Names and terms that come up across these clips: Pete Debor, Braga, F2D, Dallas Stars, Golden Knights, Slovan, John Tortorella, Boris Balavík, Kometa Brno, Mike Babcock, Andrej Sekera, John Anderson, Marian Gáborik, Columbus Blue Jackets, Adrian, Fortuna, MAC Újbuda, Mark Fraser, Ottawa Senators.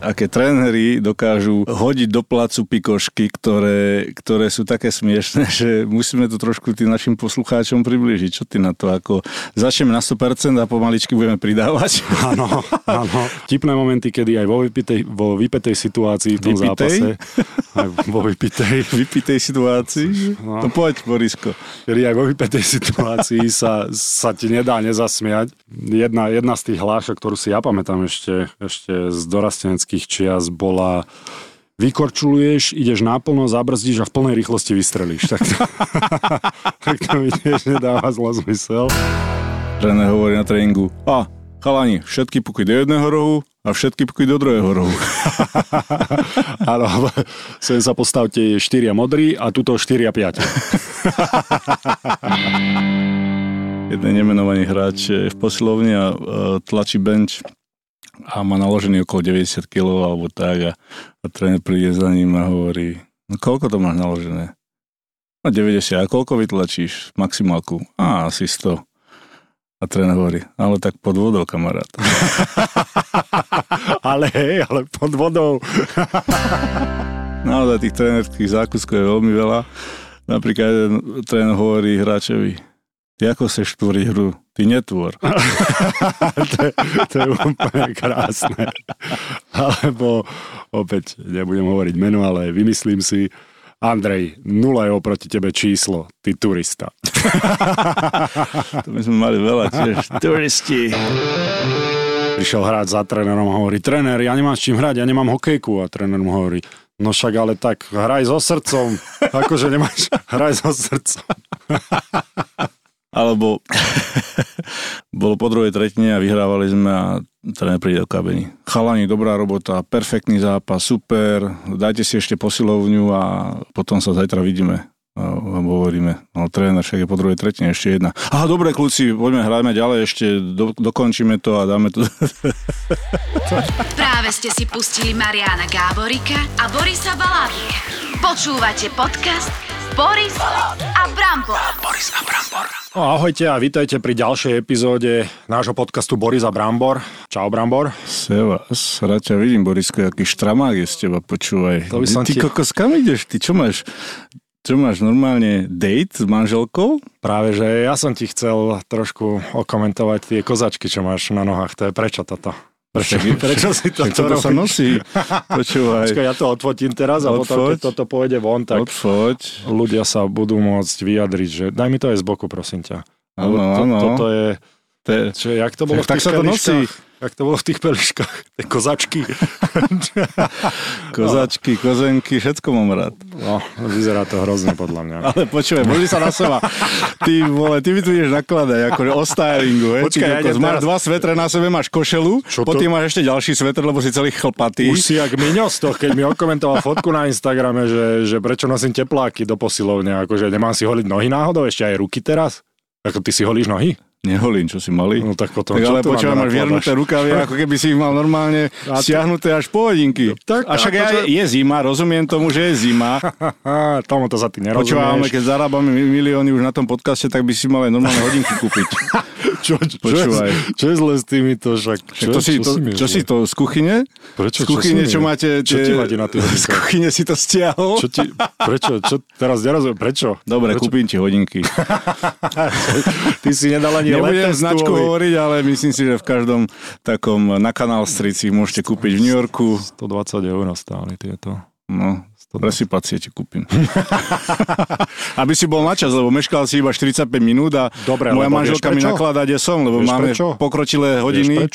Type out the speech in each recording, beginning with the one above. aké tréneri dokážu hodiť do placu pikošky, ktoré sú také smiešné, že musíme to trošku tým našim poslucháčom priblížiť. Čo ty na to? Ako začneme na 100% a pomaličky budeme pridávať? Áno, áno. Tipné momenty, kedy aj vo vypetej situácii v tom zápase. Aj vo vypitej situácii? No. To poď, Borisko. Kedy aj vo vypetej situácii sa ti nedá nezasmiať. Jedna z tých hlášok, ktorú si ja pamätám ešte z dorasteneckých čias, bola: vykorčuluješ, ideš naplno, zabrzdíš a v plnej rýchlosti vystrelíš. Tak to mi tiež nedáva zlo zmysel. Tréner hovorí na tréningu: chalani, všetky puky do jedného rohu a všetky puky do druhého rohu. Áno, sem sa postavte 4 modrí a tuto 4 a 5. Jeden nemenovaný hráč je v posilovni a tlačí bench a má naložený okolo 90 kg alebo tak a tréner príde za ním a hovorí: no koľko to máš naložené? No 90, a koľko vytlačíš? Maximálku? Asi 100. A tréner hovorí: ale tak pod vodou, kamarát. ale pod vodou. Naozaj tých trénerských zákuskov je veľmi veľa. Napríklad jeden tréner hovorí hráčovi: ty ako seš tvoriť hru? Ty netvor. to je úplne krásne. Alebo, opäť, nebudem hovoriť meno, ale vymyslím si: Andrej, 0 je oproti tebe číslo, ty turista. To my sme mali veľa tiež. Turisti. Prišiel hráč za trénerom a hovorí: tréner, ja nemám s čím hrať, ja nemám hokejku. A tréner mu hovorí: no však ale tak hraj so srdcom. Akože nemáš, hraj so srdcom. Alebo bolo po druhej tretine a vyhrávali sme a tréner príde do kabiny: chalani, dobrá robota, perfektný zápas, super, dajte si ešte posilovňu a potom sa zajtra vidíme. A hovoríme: no tréner, však je po druhej tretine, ešte jedna. Aha, dobre kľúci, poďme, hrajme ďalej, ešte dokončíme to a dáme to. Práve ste si pustili Mariana Gáborika a Borisa Balavíka. Počúvate podcast Boris a Brambor. Boris a Brambor. Ahojte a vítajte pri ďalšej epizóde nášho podcastu Boris a Brambor. Čau, Brambor. Sevas, rád ťa vidím, Borisko, aký štramák je z teba, počúvaj. Ty kokos, kam ideš? Ty čo máš normálne date s manželkou? Práve, že ja som ti chcel trošku okomentovať tie kozačky, čo máš na nohách. To je prečo toto? Prečo si to robíš? Sa nosí. Počúvaj. Ja to odfotím teraz a potom, keď toto pôjde von, tak ľudia sa budú môcť vyjadriť, že daj mi to aj z boku, prosím ťa. Áno. Toto je... jak to bolo v tých peliškách? Jak to bolo v tých peliškách? Kozačky. Kozačky, kozenky, všetko mám rád. No, vyzerá to hrozne podľa mňa. Ale počúvaj, boži sa na seba. Ty vole, ty mi tu ideš nakladať, akože o stylingu. Počkaj, ja máš 2 svetre na sebe, máš košelu, potom máš ešte ďalší svetr, lebo si celý chlpatý. Už si jak Miňo z toho, keď mi okomentoval fotku na Instagrame, že prečo nosím tepláky do posilovne, akože nemám si holiť nohy náhodou, ešte aj ruky teraz? Ako ty si holíš nohy? Neholím, čo si mali. No tak potom, tak ale počúva, máš viernuté rukavy, ako keby si ich mal normálne stiahnuté až po hodinky. Tak, a však aj je zima, rozumiem tomu, že je zima. Tomu to za ty nerozumieš. Počúvame, keď zarábame milióny už na tom podcaste, tak by si mal aj normálne hodinky kúpiť. Čo je zle s týmito však? Čo si to z kuchyne? Prečo? Z kuchyne, čo máte? Čo ti máte na tým? Z kuchyne si to stiahol? Prečo? Teraz nerozumiem, prečo? Dobre, kúpim ti hodinky. Ty si nedal ani... Nebudem značku hovoriť, ale myslím si, že v každom takom na Canal Street si môžete kúpiť v New Yorku. 120 € stáli tieto. No, presýpacie ti kúpim. Aby si bol načas, lebo meškal si iba 45 minút a dobre, moja manželka mi nakladá, kde som, lebo máme pokročilé hodiny.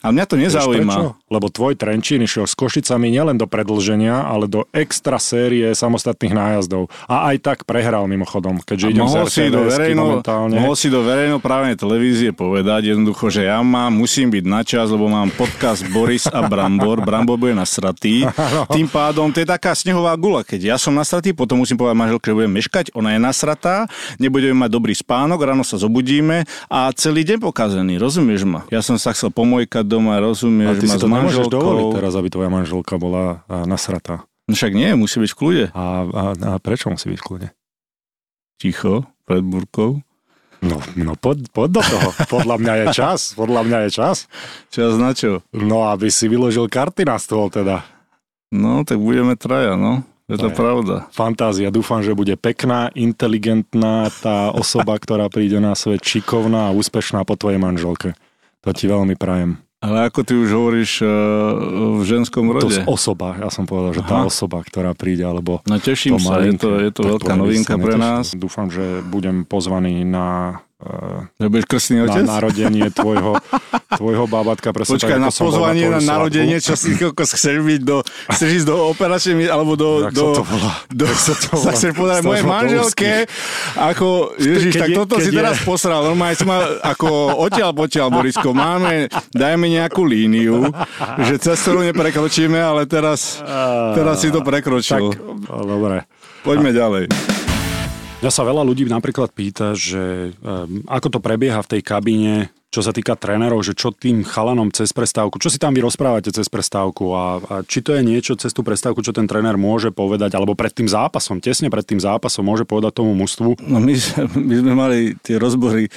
A mňa to nezaujíma. Lebo tvoj Trenčín išiel s Košicami nielen do predĺženia, ale do extra série samostatných nájazdov. A aj tak prehral mimochodom, keďže idem z RTVSky momentálne. Mohol si do verejnoprávnej televízie povedať jednoducho, že ja musím byť načas, lebo mám podcast Boris a Brambor. Brambor bude nasratý. Tým pádom to je taká snehová gula. Keď ja som nasratý, potom musím povedať manželke, že budem meškať, ona je nasratá, nebudeme mať dobrý spánok, ráno sa zobudíme a celý deň pokazený. Rozumieš ma? Ja som sa chcel pomojkať doma, rozumieš, že ma s manželkou... dovoliť teraz, aby tvoja manželka bola nasratá. No však nie, musí byť v kľude. A prečo musí byť v kľude? Ticho, pred búrkou. No pod do toho. Podľa mňa je čas. Čas na čo? No, aby si vyložil karty na stôl teda. No, tak budeme traja, no. Je to pravda. Fantázia. Dúfam, že bude pekná, inteligentná tá osoba, ktorá príde na svet, šikovná a úspešná po tvojej manželke. To ti veľmi prajem. Ale ako ty už hovoríš v ženskom rode? To osoba, ja som povedal, že tá osoba, ktorá príde, alebo... No teším sa, je to veľká novinka pre nás. Dúfam, že budem pozvaný na... Že budeš krstný otec? Na narodenie tvojho bábatka. Počkaj, na pozvanie na narodenie, čo si chceš ísť do operačnej, alebo do sa chceš podať mojej manželke, ako, ježiš, tak toto si teraz posral, normálne si ma, ako odtiaľ, Borisko, dajme nejakú líniu, že cez ktorú neprekročíme, ale teraz si to prekročil. Tak, dobre. Poďme ďalej. Ja sa veľa ľudí napríklad pýta, že ako to prebieha v tej kabíne, čo sa týka trénerov, že čo tým chalanom cez prestávku, čo si tam vy rozprávate cez prestávku a či to je niečo cez tú prestávku, čo ten tréner môže povedať, alebo pred tým zápasom, tesne pred tým zápasom môže povedať tomu mužstvu? No my sme mali tie rozbory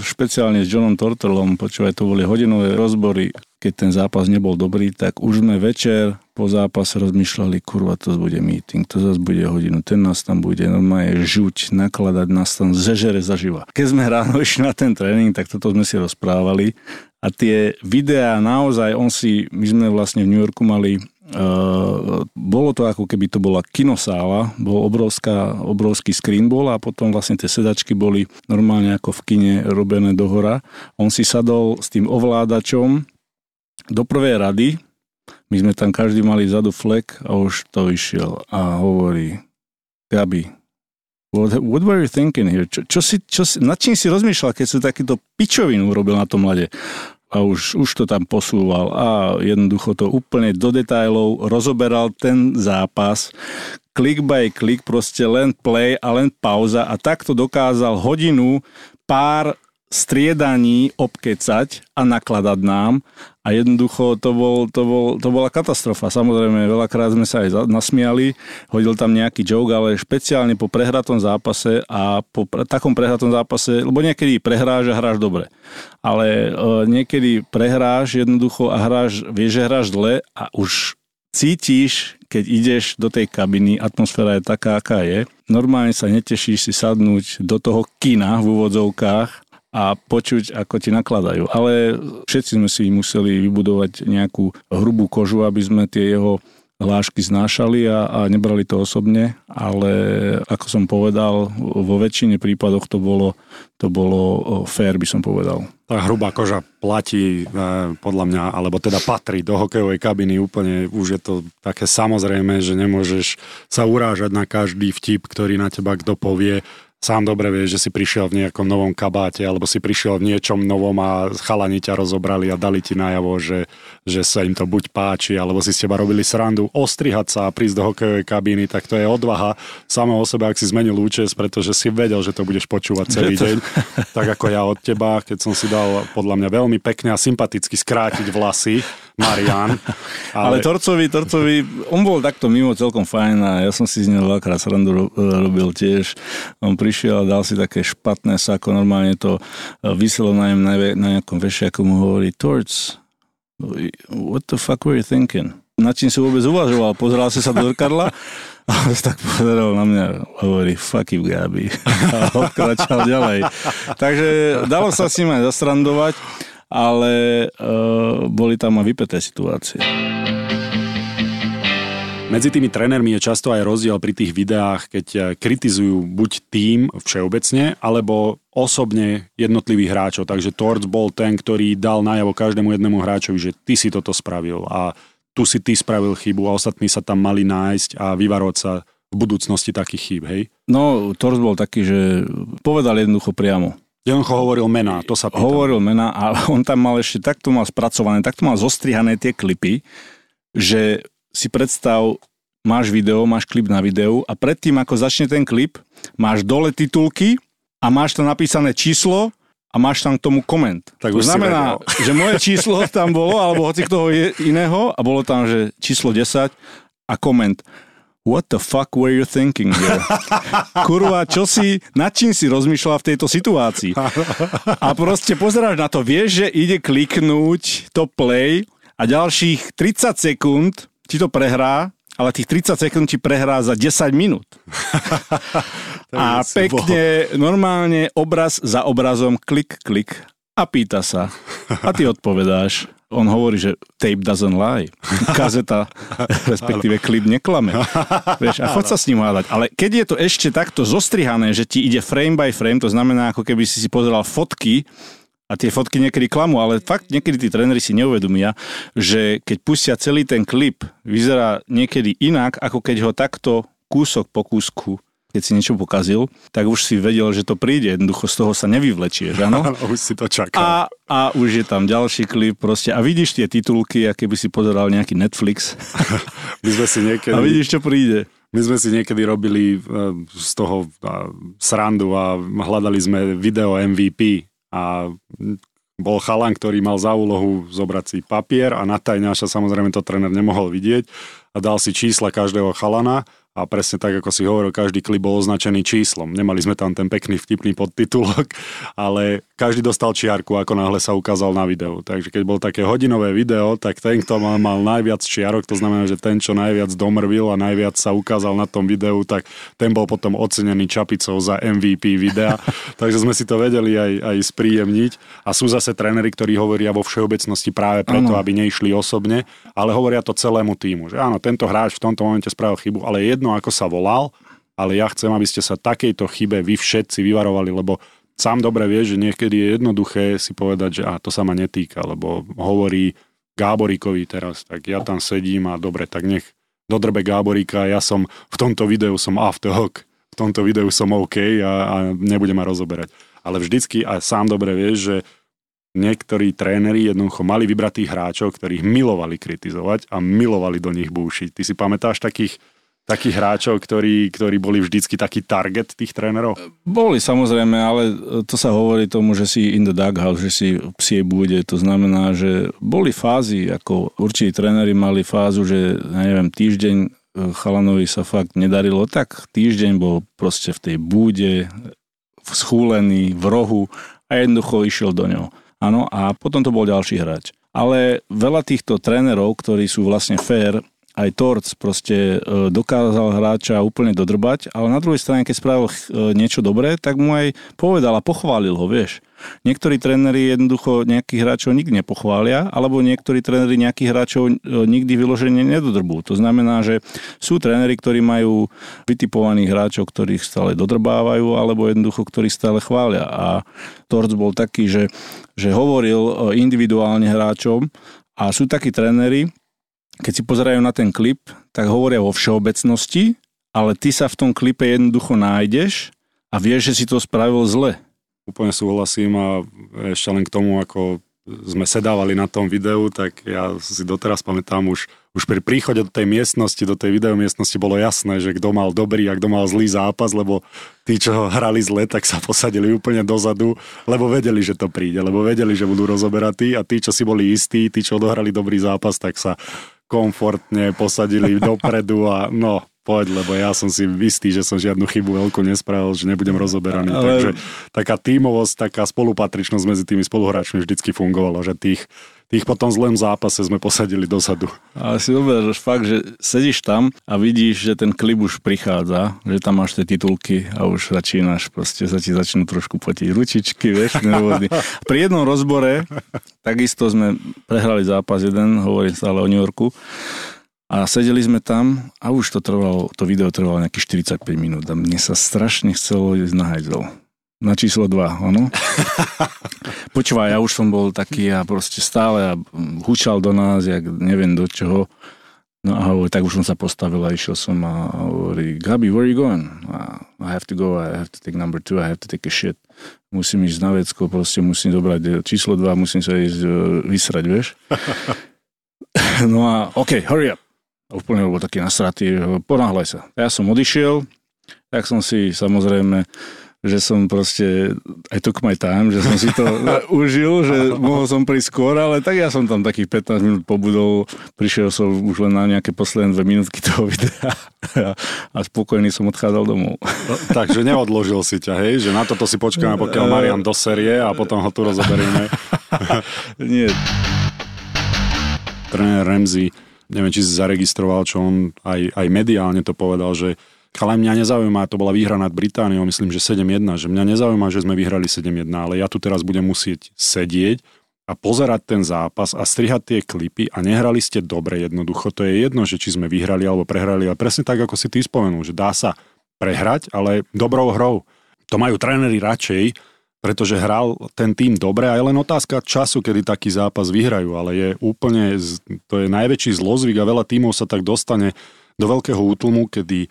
špeciálne s Johnom Tortorellom, počúvaj, to boli hodinové rozbory. Keď ten zápas nebol dobrý, tak už sme večer po zápase rozmýšľali, kurva, to bude meeting, to zase bude hodinu, ten nás tam bude normálne žuť, nakladať nás tam, zežere zaživa. Keď sme ráno išli na ten tréning, tak toto sme si rozprávali a tie videá naozaj, my sme vlastne v New Yorku mali, bolo to ako keby to bola kinosála, bol obrovský screen bol a potom vlastne tie sedačky boli normálne ako v kine robené dohora. On si sadol s tým ovládačom do prvej rady, my sme tam každý mali vzadu flek a už to išiel a hovorí Gabi, what were you thinking here? Nad čím si rozmýšľal, keď si takýto pičovinu urobil na tom ľade? A už to tam posúval a jednoducho to úplne do detailov rozoberal ten zápas, click by click, proste len play a len pauza a takto dokázal hodinu pár striedaní obkecať a nakladať nám a jednoducho to bola katastrofa. Samozrejme, veľakrát sme sa aj nasmiali, hodil tam nejaký joke, ale špeciálne po prehratom zápase a po takom prehratom zápase, lebo niekedy prehráš a hráš dobre, ale niekedy prehráš jednoducho a hráš, vieš, že hráš zle a už cítiš, keď ideš do tej kabiny, atmosféra je taká, aká je. Normálne sa netešíš si sadnúť do toho kina v úvodzovkách a počuť, ako ti nakladajú. Ale všetci sme si museli vybudovať nejakú hrubú kožu, aby sme tie jeho hlášky znášali a nebrali to osobne, ale ako som povedal, vo väčšine prípadoch to bolo fair, by som povedal. Tá hrubá koža platí podľa mňa, alebo teda patrí do hokejovej kabiny úplne, už je to také samozrejme, že nemôžeš sa urážať na každý vtip, ktorý na teba kto povie. Sám dobre vieš, že si prišiel v nejakom novom kabáte alebo si prišiel v niečom novom a chalani ťa rozobrali a dali ti najavo, že sa im to buď páči alebo si s teba robili srandu. Ostrihať sa a prísť do hokejovej kabíny, tak to je odvaha sama o sebe, ak si zmenil účes, pretože si vedel, že to budeš počúvať celý deň. Tak ako ja od teba, keď som si dal podľa mňa veľmi pekne a sympaticky skrátiť vlasy, Marian. Ale Torcovi, on bol takto mimo celkom fajn a ja som si z neho veľakrát srandu robil tiež. On prišiel a dal si také špatné sako, normálne to vyselo na nejakom vešiaku, mu hovorí Torc, what the fuck were you thinking? Nad čím si vôbec uvažoval? Pozeral si sa do zrkadla a tak pozeral na mňa a hovorí fuck you, Gabi. A odkračal ďalej. Takže dalo sa s ním aj zastrandovať, ale boli tam aj vypäté situácie. Medzi tými trénermi je často aj rozdiel pri tých videách, keď kritizujú buď tím všeobecne, alebo osobne jednotlivých hráčov. Takže Torc bol ten, ktorý dal najavo každému jednému hráčovi, že ty si toto spravil a tu si ty spravil chybu a ostatní sa tam mali nájsť a vyvarovať sa v budúcnosti takých chýb, hej? No, Torc bol taký, že povedal jednoducho priamo. Jonko hovoril mená, to sa pýtam. Hovoril mená a on tam mal ešte, takto mal spracované, takto mal zostrihané tie klipy, že si predstav, máš video, máš klip na videu a predtým, ako začne ten klip, máš dole titulky a máš tam napísané číslo a máš tam k tomu koment. Tak to znamená, že moje číslo tam bolo, alebo hoci toho iného a bolo tam, že číslo 10 a koment. what the fuck were you thinking here? Kurva, nad čím si rozmýšľal v tejto situácii? A proste pozeráš na to, vieš, že ide kliknúť to play a ďalších 30 sekúnd ti to prehrá, ale tých 30 sekúnd ti prehrá za 10 minút. A pekne, normálne, obraz za obrazom, klik, klik a pýta sa. A ty odpovedáš. On hovorí, že tape doesn't lie. Kazeta, respektíve klip neklame. Vieš, a chod sa s ním hádať. Ale keď je to ešte takto zostrihané, že ti ide frame by frame, to znamená, ako keby si pozeral fotky, a tie fotky niekedy klamú, ale fakt niekedy tí tréneri si neuvedomia, že keď pustia celý ten klip, vyzerá niekedy inak, ako keď ho takto kúsok po kúsku, keď si niečo pokazil, tak už si vedel, že to príde. Jednoducho z toho sa nevyvlečieš, áno? Už si to čakal. A už je tam ďalší klip proste. A vidíš tie titulky, aké by si pozeral nejaký Netflix. My sme si niekedy... A vidíš, čo príde. My sme si niekedy robili z toho srandu a hľadali sme video MVP a... Bol chalan, ktorý mal za úlohu zobrať si papier a natajňaša, samozrejme to tréner nemohol vidieť a dal si čísla každého chalana a presne tak, ako si hovoril, každý klip bol označený číslom. Nemali sme tam ten pekný vtipný podtitulok, ale každý dostal čiarku, ako náhle sa ukázal na videu. Takže keď bol také hodinové video, tak ten, kto mal najviac čiarok, to znamená, že ten, čo najviac domrvil a najviac sa ukázal na tom videu, tak ten bol potom ocenený čapicou za MVP videa. Takže sme si to vedeli aj spríjemniť. A sú zase tréneri, ktorí hovoria vo všeobecnosti práve preto, aby neišli osobne, ale hovoria to celému tímu, že áno, tento hráč v tomto momente spravil chybu, ale jedno, ako sa volal, ale ja chcem, aby ste sa takejto chybe vy všetci vyvarovali, lebo sám dobre vieš, že niekedy je jednoduché si povedať, že to sa ma netýka, lebo hovorí Gáborikovi teraz, tak ja tam sedím a dobre, tak nech dodrbe Gáborika, ja som v tomto videu som off the hook, v tomto videu som OK a nebudem ma rozoberať. Ale vždycky, a sám dobre vieš, že niektorí tréneri jednoducho mali vybratých hráčov, ktorých milovali kritizovať a milovali do nich búšiť. Ty si pamätáš takých hráčov, ktorí boli vždycky taký target tých trénerov? Boli samozrejme, ale to sa hovorí tomu, že si in the doghouse, že si v psie bude. To znamená, že boli fázy, ako určití tréneri mali fázu, že neviem, týždeň chalanovi sa fakt nedarilo. Tak týždeň bol proste v tej búde, schúlený, v rohu a jednoducho išiel do ňoho. Áno, a potom to bol ďalší hráč. Ale veľa týchto trénerov, ktorí sú vlastne fair, aj Torc proste dokázal hráča úplne dodrbať, ale na druhej strane, keď spravil niečo dobré, tak mu aj povedal a pochválil ho, vieš. Niektorí tréneri jednoducho nejakých hráčov nikdy nepochvália, alebo niektorí tréneri nejakých hráčov nikdy vyloženie nedodrbú. To znamená, že sú tréneri, ktorí majú vytipovaných hráčov, ktorých stále dodrbávajú, alebo jednoducho, ktorí stále chvália. A Torc bol taký, že hovoril individuálne hráčom a sú takí tréneri, keď si pozerajú na ten klip, tak hovoria vo všeobecnosti, ale ty sa v tom klipe jednoducho nájdeš a vieš, že si to spravil zle. Úplne súhlasím a ešte len k tomu, ako sme sedávali na tom videu, tak ja si doteraz pamätám, už pri príchode do tej miestnosti, do tej videomiestnosti bolo jasné, že kto mal dobrý a kto mal zlý zápas, lebo tí, čo hrali zle, tak sa posadili úplne dozadu, lebo vedeli, že to príde, lebo vedeli, že budú rozoberatí a tí, čo si boli istí, tí, čo odohrali dobrý zápas, tak sa komfortne posadili dopredu a no, poď, lebo ja som si istý, že som žiadnu chybu veľkú nespravil, že nebudem rozoberaný. Ale... Takže taká tímovosť, taká spolupatričnosť medzi tými spoluhráčmi vždycky fungovala, že tých potom zlém zápase sme posadili dozadu. Ale si dober, že fakt, že sedíš tam a vidíš, že ten klip už prichádza, že tam máš tie titulky a už začínaš, proste sa ti začnú trošku potiť ručičky, vieš, nervózny. Pri jednom rozbore, takisto sme prehrali zápas jeden, hovorím stále o New Yorku, a sedeli sme tam a už to video trvalo nejakých 45 minút a mne sa strašne chcelo ísť na hajzel. Na číslo 2, áno? Počúva, ja už som bol taký a proste stále a hučal do nás, jak neviem do čoho. No a hovorí, tak už som sa postavil a išiel som a hovorí, Gabi, where you going? I have to go, I have to take number 2, I have to take a shit. Musím ísť na vecko, proste musím dobrať číslo 2, musím sa ísť vysrať, vieš? No a OK, hurry up. Úplne bol taký nasratý, ponáhľaj sa. Ja som odišiel, tak som si samozrejme že som proste, I took my time, že som si to užil, že mohol som prísť skôr, ale tak ja som tam takých 15 minút pobudol, prišiel som už len na nejaké posledné 2 minútky toho videa a spokojný som odchádzal domov. Takže neodložil si ťa, hej? Že na toto si počkáme, pokiaľ Marian doserie a potom ho tu rozoberieme. Nie. Tréner Ramsey, neviem, či si zaregistroval, čo on aj mediálne to povedal, že ale mňa nezaujíma, to bola výhra nad Britániou, myslím, že 7-1, že mňa nezaujíma, že sme vyhrali 7-1, ale ja tu teraz budem musieť sedieť a pozerať ten zápas a strihať tie klipy a nehrali ste dobre jednoducho. To je jedno, že či sme vyhrali alebo prehrali, ale presne tak, ako si ty spomenul, že dá sa prehrať, ale dobrou hrou. To majú tréneri radšej, pretože hral ten tým dobre a je len otázka času, kedy taký zápas vyhrajú, ale je úplne, to je najväčší zlozvyk a veľa tímov sa tak dostane do veľkého útlmu, kedy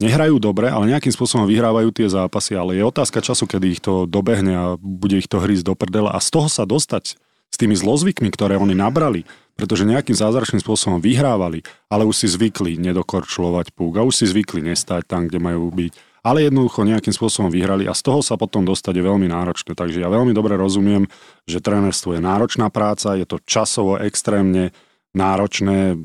nehrajú dobre, ale nejakým spôsobom vyhrávajú tie zápasy, ale je otázka času, kedy ich to dobehne a bude ich to hrísť do prdela a z toho sa dostať s tými zlozvykmi, ktoré oni nabrali, pretože nejakým zázračným spôsobom vyhrávali, ale už si zvykli nedokorčľovať púk a už si zvykli nestať tam, kde majú byť, ale jednoducho nejakým spôsobom vyhrali a z toho sa potom dostať je veľmi náročné. Takže ja veľmi dobre rozumiem, že trénerstvo je náročná práca, je to časovo extrémne náročné.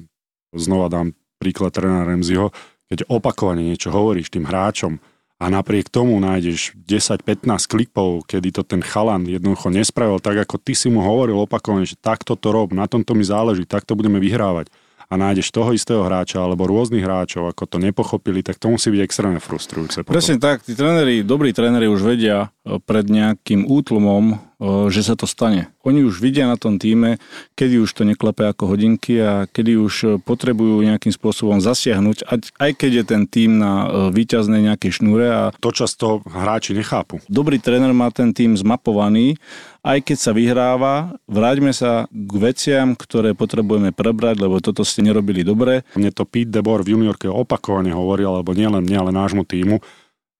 Znova dám príklad trénera Ramseyho. Keď opakovane niečo hovoríš tým hráčom a napriek tomu nájdeš 10-15 klipov, kedy to ten chalan jednoducho nespravil tak, ako ty si mu hovoril opakovane, že takto to rob, na tomto mi záleží, takto budeme vyhrávať. A nájdeš toho istého hráča alebo rôznych hráčov, ako to nepochopili, tak to musí byť extrémne frustrujúce. Presne tak, tí tréneri, dobrí tréneri už vedia pred nejakým útlmom, že sa to stane. Oni už vidia na tom týme, kedy už to neklepe ako hodinky a kedy už potrebujú nejakým spôsobom zasiahnuť, aj keď je ten tým na víťaznej nejakej šnúre. A to často hráči nechápu. Dobrý tréner má ten tým zmapovaný, aj keď sa vyhráva, vráťme sa k veciam, ktoré potrebujeme prebrať, lebo toto ste nerobili dobre. Mne to Pete Debor v juniorke opakovane hovoril, alebo nielen mne, ale nášmu týmu.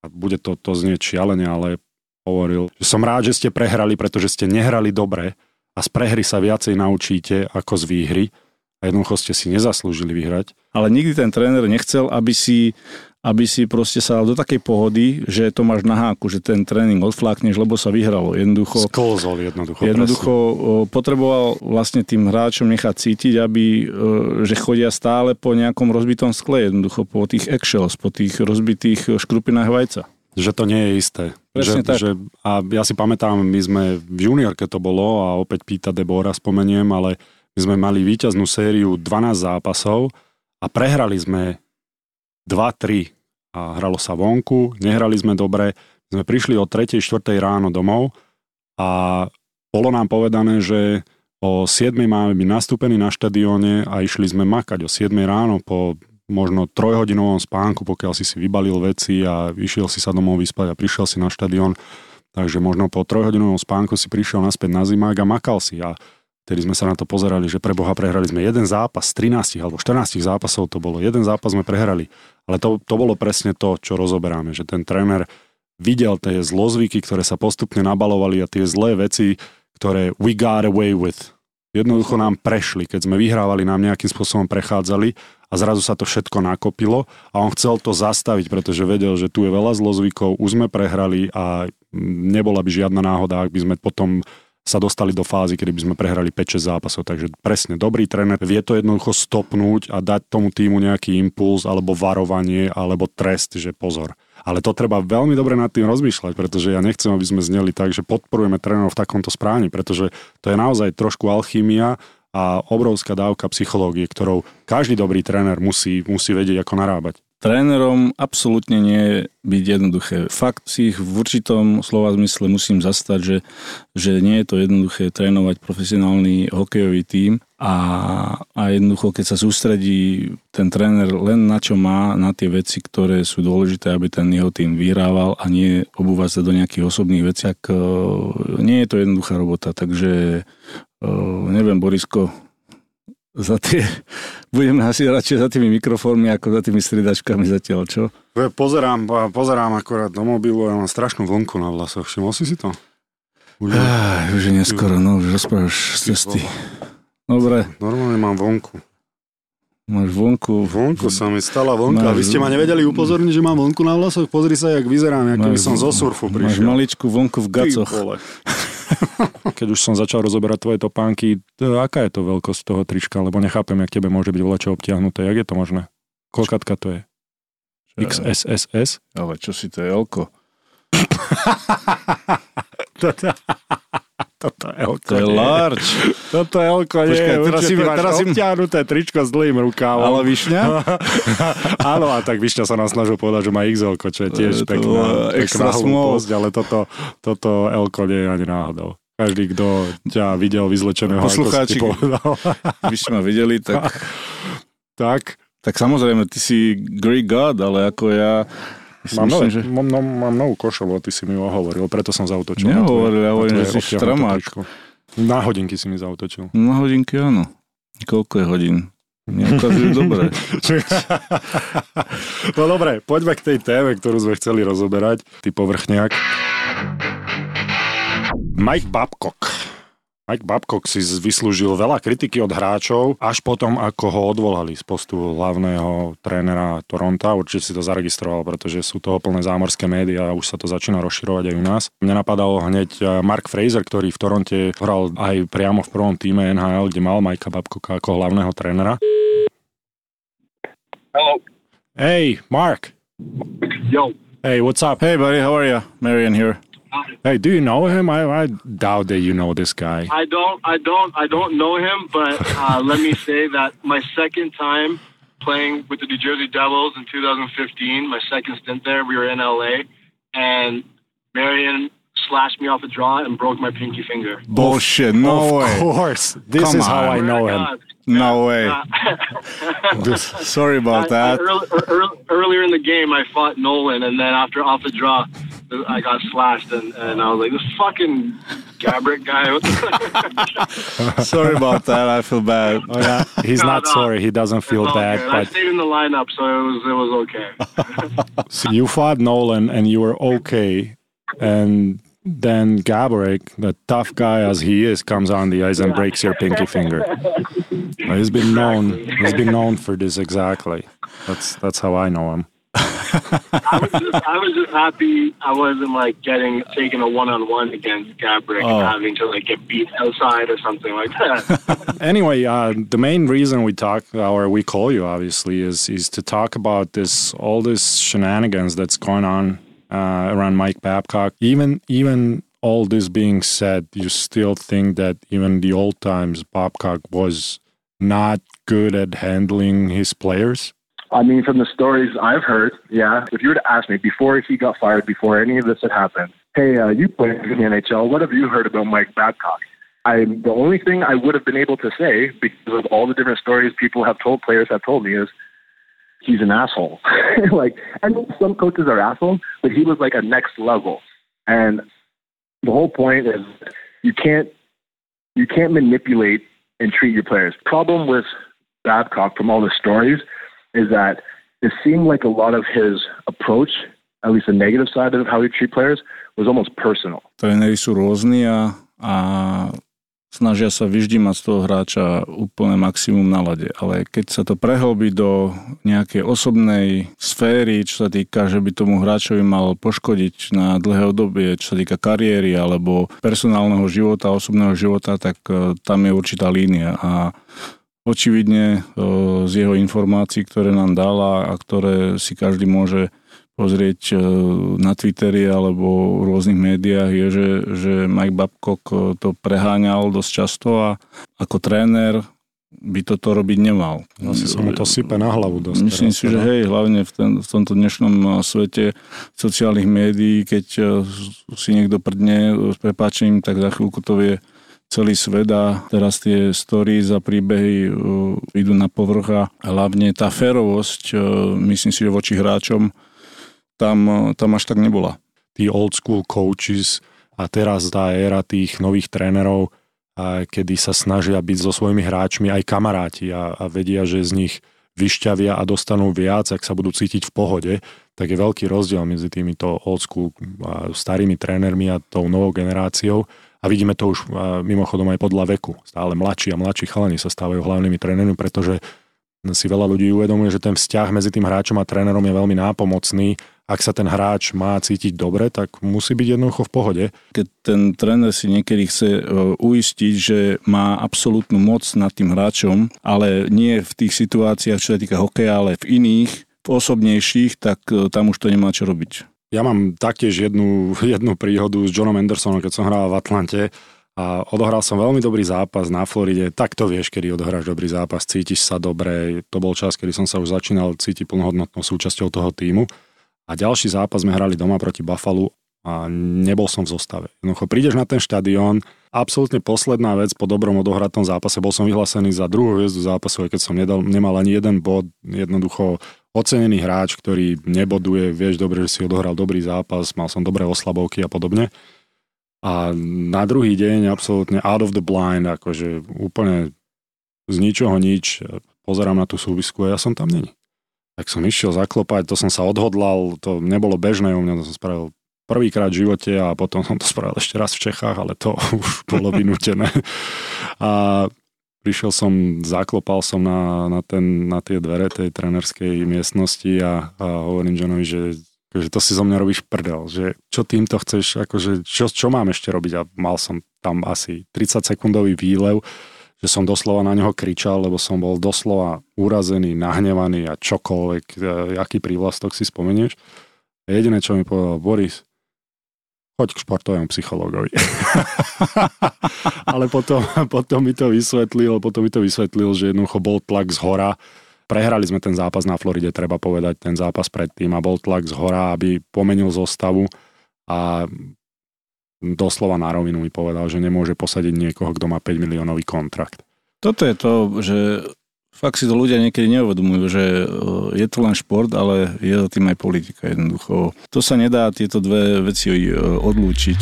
A bude to znieť šialene, ale hovoril, že som rád, že ste prehrali, pretože ste nehrali dobre a z prehry sa viacej naučíte ako z výhry a jednoducho ste si nezaslúžili vyhrať. Ale nikdy ten tréner nechcel, aby si proste sa do takej pohody, že to máš na háku, že ten tréning odflákneš, lebo sa vyhralo. Sklzol jednoducho. Potreboval vlastne tým hráčom nechať cítiť, aby, že chodia stále po nejakom rozbitom skle, jednoducho po tých eggshells, po tých rozbitých škrupinách vajca. Že to nie je isté. Presne tak. A ja si pamätám, my sme v juniorke to bolo a opäť Pita Debora spomeniem, ale my sme mali víťaznú sériu 12 zápasov a prehrali sme 2-3 a hralo sa vonku, nehrali sme dobre, sme prišli o 3. 4. ráno domov a bolo nám povedané, že o 7. máme byť nastúpení na štadióne a išli sme makať o 7. ráno po možno 3-hodinovom spánku, pokiaľ si vybalil veci a išiel si sa domov vyspať a prišiel si na štadión. Takže možno po 3-hodinovom spánku si prišiel naspäť na zimák a makal si. A tedy sme sa na to pozerali, že pre Boha prehrali sme jeden zápas z 13 alebo 14 zápasov to bolo. Jeden zápas sme prehrali. Ale to bolo presne to, čo rozoberáme, že ten tréner videl tie zlozvyky, ktoré sa postupne nabalovali a tie zlé veci, ktoré we got away with. Jednoducho nám prešli, keď sme vyhrávali, nám nejakým spôsobom prechádzali a zrazu sa to všetko nakopilo a on chcel to zastaviť, pretože vedel, že tu je veľa zlozvykov, už sme prehrali a nebola by žiadna náhoda, ak by sme potom sa dostali do fázy, kedy by sme prehrali 5-6 zápasov. Takže presne, dobrý tréner vie to jednoducho stopnúť a dať tomu týmu nejaký impuls alebo varovanie alebo trest, že pozor. Ale to treba veľmi dobre nad tým rozmýšľať, pretože ja nechcem, aby sme zneli tak, že podporujeme trénerov v takomto správaní, pretože to je naozaj trošku alchymia a obrovská dávka psychológie, ktorou každý dobrý tréner musí vedieť, ako narábať. Trénerom absolútne nie je byť jednoduché. Fakt si ich v určitom slova zmysle musím zastať, že nie je to jednoduché trénovať profesionálny hokejový tím a jednoducho, keď sa sústredí ten tréner len na čo má, na tie veci, ktoré sú dôležité, aby ten jeho tím vyhrával a nie obúvať sa do nejakých osobných vecí, tak nie je to jednoduchá robota. Takže neviem, Borisko, budeme asi radšej za tými mikrofónmi ako za tými striedačkami zatiaľ, čo? Pozerám akorát do mobilu a ja mám strašnú vlnku na vlasoch. Všimol si to? Už je neskoro, no už rozprávaš z cesty. Dobre. Normálne mám vlnku. Máš vonku. Vonku sa mi stala vonka. Vy ste ma nevedeli upozorniť, že mám vonku na vlasoch? Pozri sa, jak vyzerám, aký som zo surfu prišiel. Máš maličku vonku v gacoch. Keď už som začal rozoberať tvoje topánky, aká je to veľkosť toho trička? Lebo nechápem, jak tebe môže byť volačo obtiahnuté. Jak je to možné? Koľkatka to je? XSSS? Ale čo si to je L-ko? Toto L-ko je large. Toto L-ko je. Počkaj, teraz si obťahnuté tričko s dlhým rukávom. Ale Višňa? Áno, a tak Višňa sa nám snažil povedať, že má XL-ko, čo je tiež pekná hlúposť, ale toto L-ko nie je ani náhodou. Každý, kto ťa videl vyzlečeného, poslucháči, ako si povedal. Vy ste ma videli, tak... Tak samozrejme, ty si Greek God, ale ako ja... Mám novú košelu, ty si mi ho hovoril, preto som zautočil. Nehovoril, ja hovorím, že si štramák. Na hodinky si mi zautočil. Na hodinky, áno. Koľko je hodín? Neukazujú dobre. No dobre, poďme k tej téme, ktorú sme chceli rozoberať. Ty povrchňák. Mike Babcock si vyslúžil veľa kritiky od hráčov, až potom, ako ho odvolali z postu hlavného trénera Toronta. Určite si to zaregistroval, pretože sú toho plné zámorské médiá a už sa to začína rozširovať aj u nás. Mňa napadal hneď Mark Fraser, ktorý v Toronte hral aj priamo v prvom týme NHL, kde mal Mikea Babcocka ako hlavného trénera. Hello. Hey, Mark. Yo. Hey, what's up? Hey, buddy, how are you? Marian here. Hey, do you know him? I doubt that you know this guy. I don't know him, but let me say that my second time playing with the New Jersey Devils in 2015, my second stint there, we were in LA, and Marian slashed me off a draw and broke my pinky finger. Bullshit! No way! Of course, this is how I know him. No way! Sorry about that. Earlier in the game, I fought Nolan, and then after off the draw, I got slashed, and I was like, this fucking Gáborik guy. Sorry about that. I feel bad. Oh, yeah. He's not sorry. He doesn't feel bad. But... I stayed in the lineup, so it was okay. So you fought Nolan, and you were okay, and then Gáborik, the tough guy as he is, comes on the ice and breaks your pinky finger. He's been known. He's been known for this exactly. That's how I know him. I was just happy I wasn't like taking a one-on-one against Gáborik and having to get beat outside or something like that. Anyway, the main reason we call you obviously is to talk about all this shenanigans that's going on around Mike Babcock. Even all this being said, you still think that even the old times Babcock was not good at handling his players? I mean, from the stories I've heard, yeah. If you were to ask me before he got fired, before any of this had happened, hey, you played in the NHL, what have you heard about Mike Babcock? The only thing I would have been able to say, because of all the different stories players have told me, is he's an asshole. And some coaches are assholes, but he was a next level. And the whole point is you can't manipulate and treat your players. Problem with Babcock from all the stories is that it seemed like a lot of his approach, at least the negative side of how he treat players, was almost personal. Tréneri sú rôzni a snažia sa vždy mať z toho hráča úplne maximum na lade. Ale keď sa to prehlbí do nejakej osobnej sféry, čo sa týka, že by tomu hráčovi mal poškodiť na dlhé obdobie, čo sa týka kariéry alebo personálneho života, osobného života, tak tam je určitá línia. A očividne z jeho informácií, ktoré nám dala a ktoré si každý môže pozrieť na Twitteri alebo v rôznych médiách, je, že Mike Babcock to preháňal dosť často a ako tréner by toto robiť nemal. Asi sa mu to sype na hlavu dosť. Myslím si, že hej, hlavne v tomto dnešnom svete sociálnych médií, keď si niekto prdne s prepáčením, tak za chvíľku to vie celý svet a teraz tie stories a príbehy idú na povrch a hlavne tá férovosť, myslím si, že voči hráčom tam až tak nebola. Tí old school coaches a teraz tá éra tých nových trénerov, kedy sa snažia byť so svojimi hráčmi aj kamaráti a vedia, že z nich vyšťavia a dostanú viac, ak sa budú cítiť v pohode, tak je veľký rozdiel medzi týmito old school starými trénermi a tou novou generáciou. A vidíme to už mimochodom aj podľa veku. Stále mladší a mladší chalani sa stávajú hlavnými trénermi, pretože si veľa ľudí uvedomuje, že ten vzťah medzi tým hráčom a trénerom je veľmi nápomocný. Ak sa ten hráč má cítiť dobre, tak musí byť jednoducho v pohode. Keď ten tréner si niekedy chce uistiť, že má absolútnu moc nad tým hráčom, ale nie v tých situáciách, čo sa týka hokeja, ale v iných, v osobnejších, tak tam už to nemá čo robiť. Ja mám taktiež jednu príhodu s Johnom Andersonom, keď som hral v Atlante. A odohral som veľmi dobrý zápas na Floride. Tak to vieš, kedy odohráš dobrý zápas, cítiš sa dobre. To bol čas, kedy som sa už začínal cítiť plnohodnotnou súčasťou toho tímu. A ďalší zápas sme hrali doma proti Buffalu a nebol som v zostave. Jednoducho prídeš na ten štadión, absolútne posledná vec po dobrom odohratom zápase. Bol som vyhlásený za druhú hviezdu zápasu, keď som nemal ani jeden bod. Jednoducho ocenený hráč, ktorý neboduje, vieš dobre, že si odohral dobrý zápas, mal som dobré oslabovky a podobne. A na druhý deň absolútne out of the blind, akože úplne z ničoho nič, pozerám na tú súvisku a ja som tam není. Tak som išiel zaklopať, to som sa odhodlal, to nebolo bežné u mňa, to som spravil prvýkrát v živote a potom som to spravil ešte raz v Čechách, ale to už bolo vynútené. A prišiel som, zaklopal som na tie dvere tej trénerskej miestnosti a hovorím Johnovi, že to si zo mňa robíš prdel, že čo týmto chceš, akože čo mám ešte robiť, a mal som tam asi 30 sekundový výlev, že som doslova na neho kričal, lebo som bol doslova urazený, nahnevaný a čokoľvek, aký prívlastok si spomenieš. Jediné, čo mi povedal, Boris, choď k športovému psychológovi. Ale potom mi to vysvetlil, že jednoducho bol tlak zhora. Prehrali sme ten zápas na Floride, treba povedať, ten zápas predtým, a bol tlak zhora, aby pomenil zostavu, a doslova na rovinu mi povedal, že nemôže posadiť niekoho, kto má 5 miliónový kontrakt. Toto je to, že fakt si to ľudia niekedy neuvedomujú, že je to len šport, ale je za tým aj politika jednoducho. To sa nedá tieto dve veci odlúčiť.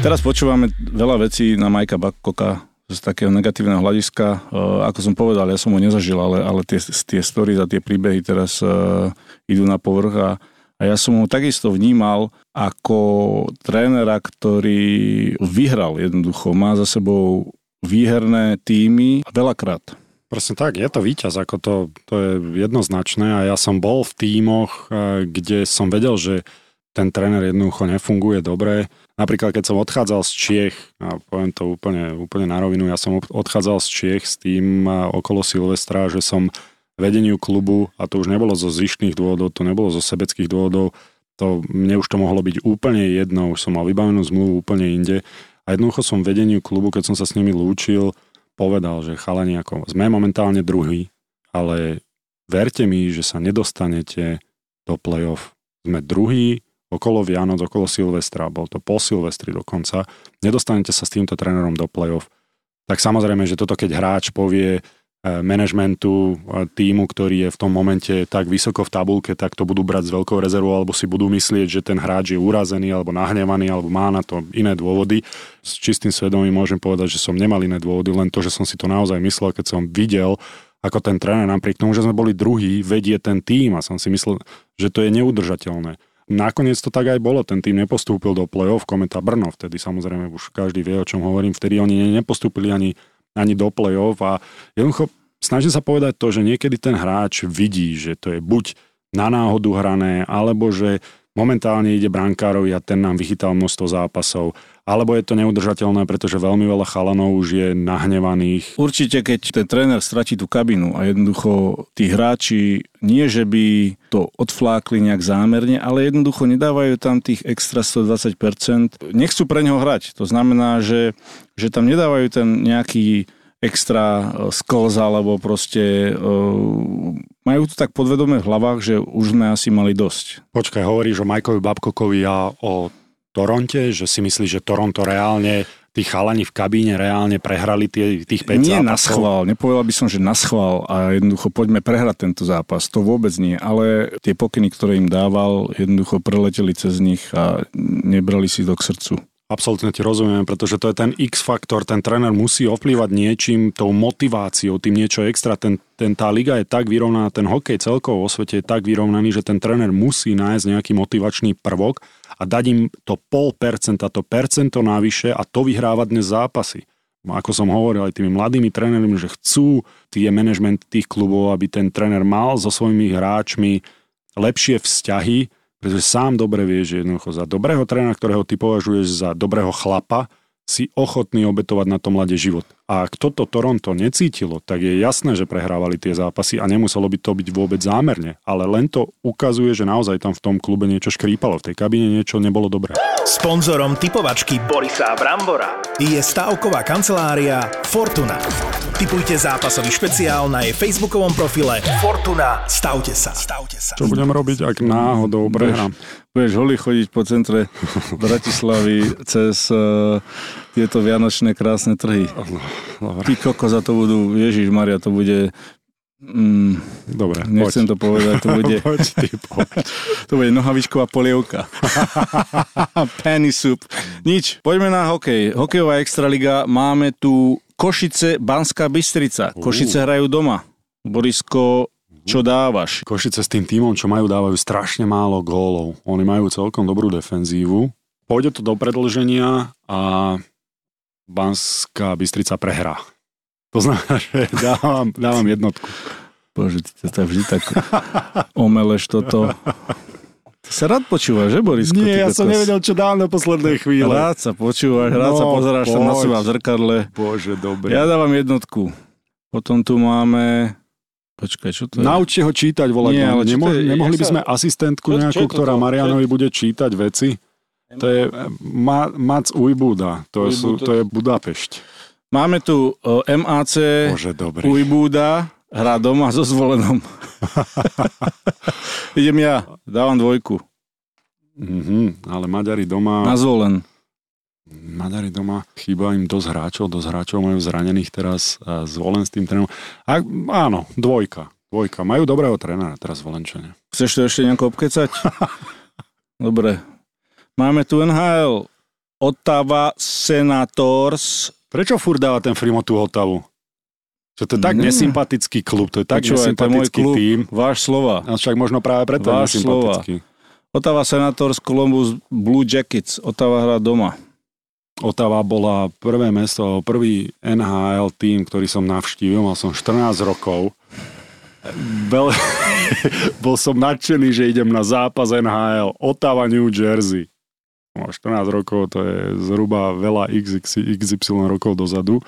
Teraz počúvame veľa vecí na Mikea Babcocka z takého negatívneho hľadiska. Ako som povedal, ja som ho nezažil, ale tie stories a tie príbehy teraz idú na povrch a ja som ho takisto vnímal ako trénera, ktorý vyhral jednoducho. Má za sebou výherné tímy veľakrát. Presne tak, je to víťaz, ako to je jednoznačné, a ja som bol v tímoch, kde som vedel, že ten tréner jednoducho nefunguje dobre. Napríklad, keď som odchádzal z Čiech, a poviem to úplne na rovinu, ja som odchádzal z Čiech s tým okolo Silvestra, že som vedeniu klubu, a to už nebolo zo zištných dôvodov, to nebolo zo sebeckých dôvodov, to mne už to mohlo byť úplne jedno, už som mal vybavenú zmluvu úplne inde. A jednoducho som vedeniu klubu, keď som sa s nimi lúčil, povedal, že chalani, ako sme momentálne druhý, ale verte mi, že sa nedostanete do play-off. Sme druhý, okolo Vianoc, okolo Silvestra, bol to po Silvestri dokonca, nedostanete sa s týmto trénerom do play-off. Tak samozrejme, že toto keď hráč povie manažmentu týmu, ktorý je v tom momente tak vysoko v tabulke, tak to budú brať s veľkou rezervou, alebo si budú myslieť, že ten hráč je urazený, alebo nahnevaný, alebo má na to iné dôvody. S čistým svedomím môžem povedať, že som nemal iné dôvody, len to, že som si to naozaj myslel, keď som videl, ako ten tréner, napriek tomu, že sme boli druhý, vedie ten tým, a som si myslel, že to je neudržateľné. Nakoniec to tak aj bolo, ten tým nepostúpil do play-off, Kometa Brno, vtedy samozrejme už každý vie, o čom hovorím, vtedy oni nepostúpili ani do play-off, a jednoducho snažím sa povedať to, že niekedy ten hráč vidí, že to je buď na náhodu hrané, alebo že momentálne ide brankárovi a ten nám vychytal množstvo zápasov, alebo je to neudržateľné, pretože veľmi veľa chalanov už je nahnevaných. Určite, keď ten tréner stratí tú kabinu a jednoducho tí hráči nie, že by to odflákli nejak zámerne, ale jednoducho nedávajú tam tých extra 120%. Nechcú pre neho hrať. To znamená, že tam nedávajú ten nejaký extra sklz, alebo proste majú to tak podvedomé v hlavách, že už sme asi mali dosť. Počkaj, hovoríš o Mikeovi Babcockovi a o Toronte, že si myslíš, že Toronto reálne, tí chalani v kabíne reálne prehrali tých 5 zápasov? Nie na schvál, nepovedal by som, že na schvál a jednoducho poďme prehrať tento zápas, to vôbec nie, ale tie pokyny, ktoré im dával, jednoducho preleteli cez nich a nebrali si to k srdcu. Absolutne ti rozumiem, pretože to je ten X-faktor, ten tréner musí ovplyvať niečím, tou motiváciou, tým niečo extra. Tá liga je tak vyrovnaná, ten hokej celkovo vo svete je tak vyrovnaný, že ten tréner musí nájsť nejaký motivačný prvok a dať im to 0,5%, to percento navyše, a to vyhráva dnes zápasy. ako som hovoril aj tými mladými trénermi, že chcú tie manažment tých klubov, aby ten tréner mal so svojimi hráčmi lepšie vzťahy, pretože sám dobre vie, že jednoducho za dobrého trénera, ktorého ty považuješ za dobrého chlapa, si ochotný obetovať na tom ľade život. A ak toto Toronto necítilo, tak je jasné, že prehrávali tie zápasy a nemuselo by to byť vôbec zámerne. Ale len to ukazuje, že naozaj tam v tom klube niečo škrípalo. V tej kabíne niečo nebolo dobré. Sponzorom typovačky Borisa Brambora je stavková kancelária Fortuna. Tipujte zápasový špeciál na jej facebookovom profile Fortuna. Stavte sa. Stavte sa. Čo budem robiť, ak náhodou prehrám? Budeš holý chodiť po centre Bratislavy cez tieto vianočné krásne trhy. Ty kokos, za to budú, Ježišmaria, to bude... Dobre, nechcem to povedať, to bude... poď. To bude nohavičková polievka. Penny soup. Nič, poďme na hokej. Hokejová extraliga, máme tu Košice, Banská Bystrica. Košice hrajú doma. Borisko... Čo dávaš? Košice s tým tímom, čo majú, dávajú strašne málo gólov. Oni majú celkom dobrú defenzívu. Pôjde to do predĺženia a Banská Bystrica prehrá. To znamená, že dávam jednotku. Bože, ty to vždy tak omeleš toto. Ty sa rád počúvaš, že, Borisko? Nie, ja som nevedel, čo dám do poslednej chvíle. Rád sa počúvaš, rád sa pozeráš tam na seba v zrkadle. Bože, dobre. Ja dávam jednotku. Potom tu máme... Počkaj, čo to je? Naučte ho čítať, volať. Nie, ale nemohli by sme asistentku nejakú, ktorá Marianovi bude čítať veci. To je MAC Újbuda. To je Budapešť. Máme tu MAC Újbuda. Hrá doma so Zvolenom. Idem ja. Dávam dvojku. Ale Maďari doma... Na Zvolen. Maďari doma, chýba im dosť hráčov majú zranených teraz, Zvolen s tým trénerom. Áno, dvojka. Majú dobrého trénera teraz Zvolenčania. Chceš to ešte nejako obkecať? Dobre. Máme tu NHL. Ottawa Senators. Prečo furt dáva ten Frimo tú Ottawu? Čo to je tak nesympatický klub, to je tak nesympatický tým. Váš slova. A však možno práve preto je nesympatický. Ottawa Senators, Columbus Blue Jackets. Ottawa hrá doma. Ottawa bola prvé mesto, prvý NHL tým, ktorý som navštívil, mal som 14 rokov. Bol som nadšený, že idem na zápas NHL. Ottawa, New Jersey. 14 rokov, to je zhruba veľa XY rokov dozadu.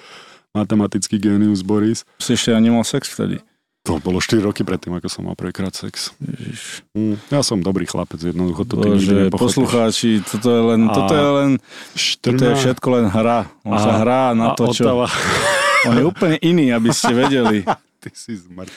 Matematický génius Boris. Si ešte ja nemal sex vtedy. To bolo 4 roky predtým, ako som mal prvýkrát sex. Ježiš. Ja som dobrý chlapec, jednoducho to ty nikdy nepochopíš. Poslucháči, toto je len 14... toto je všetko len hra. On sa hrá na to, čo... Ottawa... On je úplne iný, aby ste vedeli. Ty si zmrt.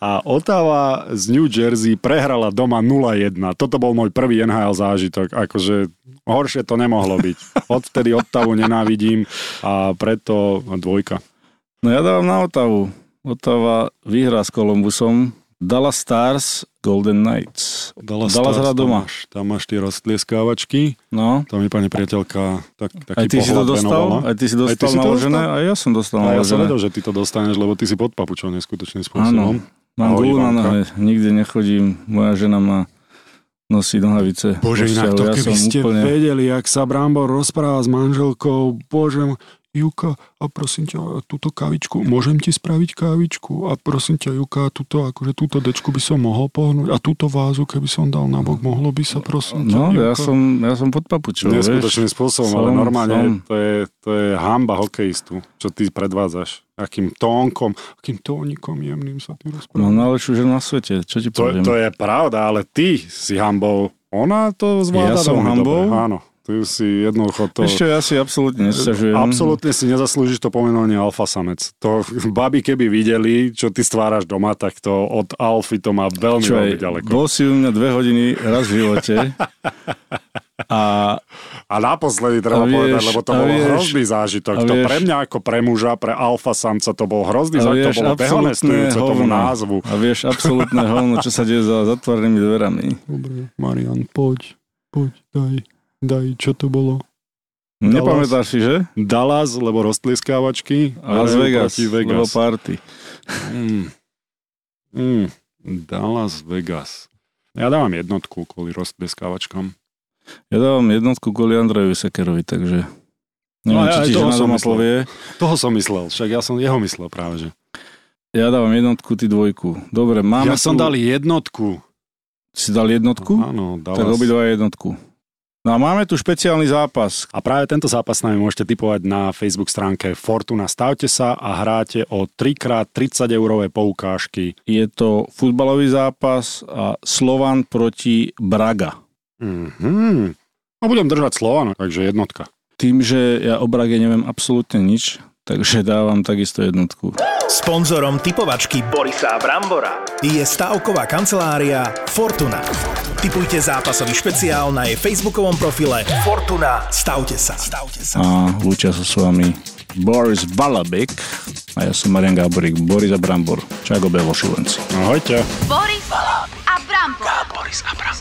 A Ottawa z New Jersey prehrala doma 0-1. Toto bol môj prvý NHL zážitok. Akože horšie to nemohlo byť. Odvtedy Ottawu nenávidím a preto dvojka. No ja dávam na Ottawu. Ottawa vyhrá s Columbusom. Dallas Stars, Golden Knights. Dallas hrá doma. Tam máš tie roztlieskávačky. No. Tam je pani priateľka taký pohľad. Aj ty si to dostal? Aj ty si dostal naložené? Aj ja som dostal naložené. Ja som vedel, že ty to dostaneš, lebo ty si pod papučou neskutočným spôsobom. Áno. Mám gulu na nohe. Nikde nechodím. Moja žena má... nosí nohavice. Bože, inak to, keby ste vedeli, jak sa Brambor rozpráva s manželkou. Bože... Juka, a prosím ťa, túto kávičku, môžem ti spraviť kávičku? A prosím ťa, Juka, túto dečku by som mohol pohnúť a túto vázu, keby som dal na bok, mohlo by sa, prosím ťa, Juka. Ja som pod papučou, vieš. Neskutočným spôsobom, ale normálne to je hanba hokejistu, čo ty predvádzaš. Akým tónikom jemným sa ty rozprávaš. No najlepšiu ženu na svete, čo ti poviem? To je pravda, ale ty si hanbou. Ona to zvláda. Ja som hanbou? Áno. Ty si jednoducho to... Ešte ja si absolútne nesťažujem. Absolútne si nezaslúžiš to pomenovanie alfasamec. To baby keby videli, čo ty stváraš doma, tak to od alfy to má veľmi ďaleko. Bol si u mňa 2 hodiny raz v živote. A naposledy treba povedať, lebo to bol hrozný zážitok. To pre mňa ako pre muža, pre alfasamca to bol hrozný zážitok. To bolo dehonestujúce tomu názvu. A vieš, absolútne hovno, čo sa deje za zatvorenými dverami. Dobre, Marian, poď, daj. Daj, čo to bolo? Nepamätáš si, že? Dallas, lebo roztlieskávačky. Las Vegas, lebo party. Dallas, Vegas. Ja dávam jednotku kvôli roztlieskávačkám. Ja dávam jednotku kvôli Andrejovi Sekerovi, takže Neviem, či toho som myslel, však ja som jeho myslel práve, že. Ja dávam jednotku, ty dvojku. Dobre, máme ja som dal jednotku. Si dal jednotku? Áno, dal. Tak obidva jednotku. No a máme tu špeciálny zápas. A práve tento zápas nám môžete tipovať na Facebook stránke Fortuna. Stavte sa a hráte o 3x30 eurové poukážky. Je to futbalový zápas a Slovan proti Braga. Mhm. A budem držať Slovan, takže jednotka. Tým, že ja o Brage neviem absolútne nič, takže dávam takisto jednotku. Sponzorom tipovačky Borisa Brambora je stavková kancelária Fortuna. Tipujte zápasový špeciál na jej facebookovom profile Fortuna. Stavte sa. A lúčia sa s vami Boris Balavík a ja som Marian Gáborik. Boris a Brambor. Čago Bevo Šuvenci. Ahojte. Boris a Brambor.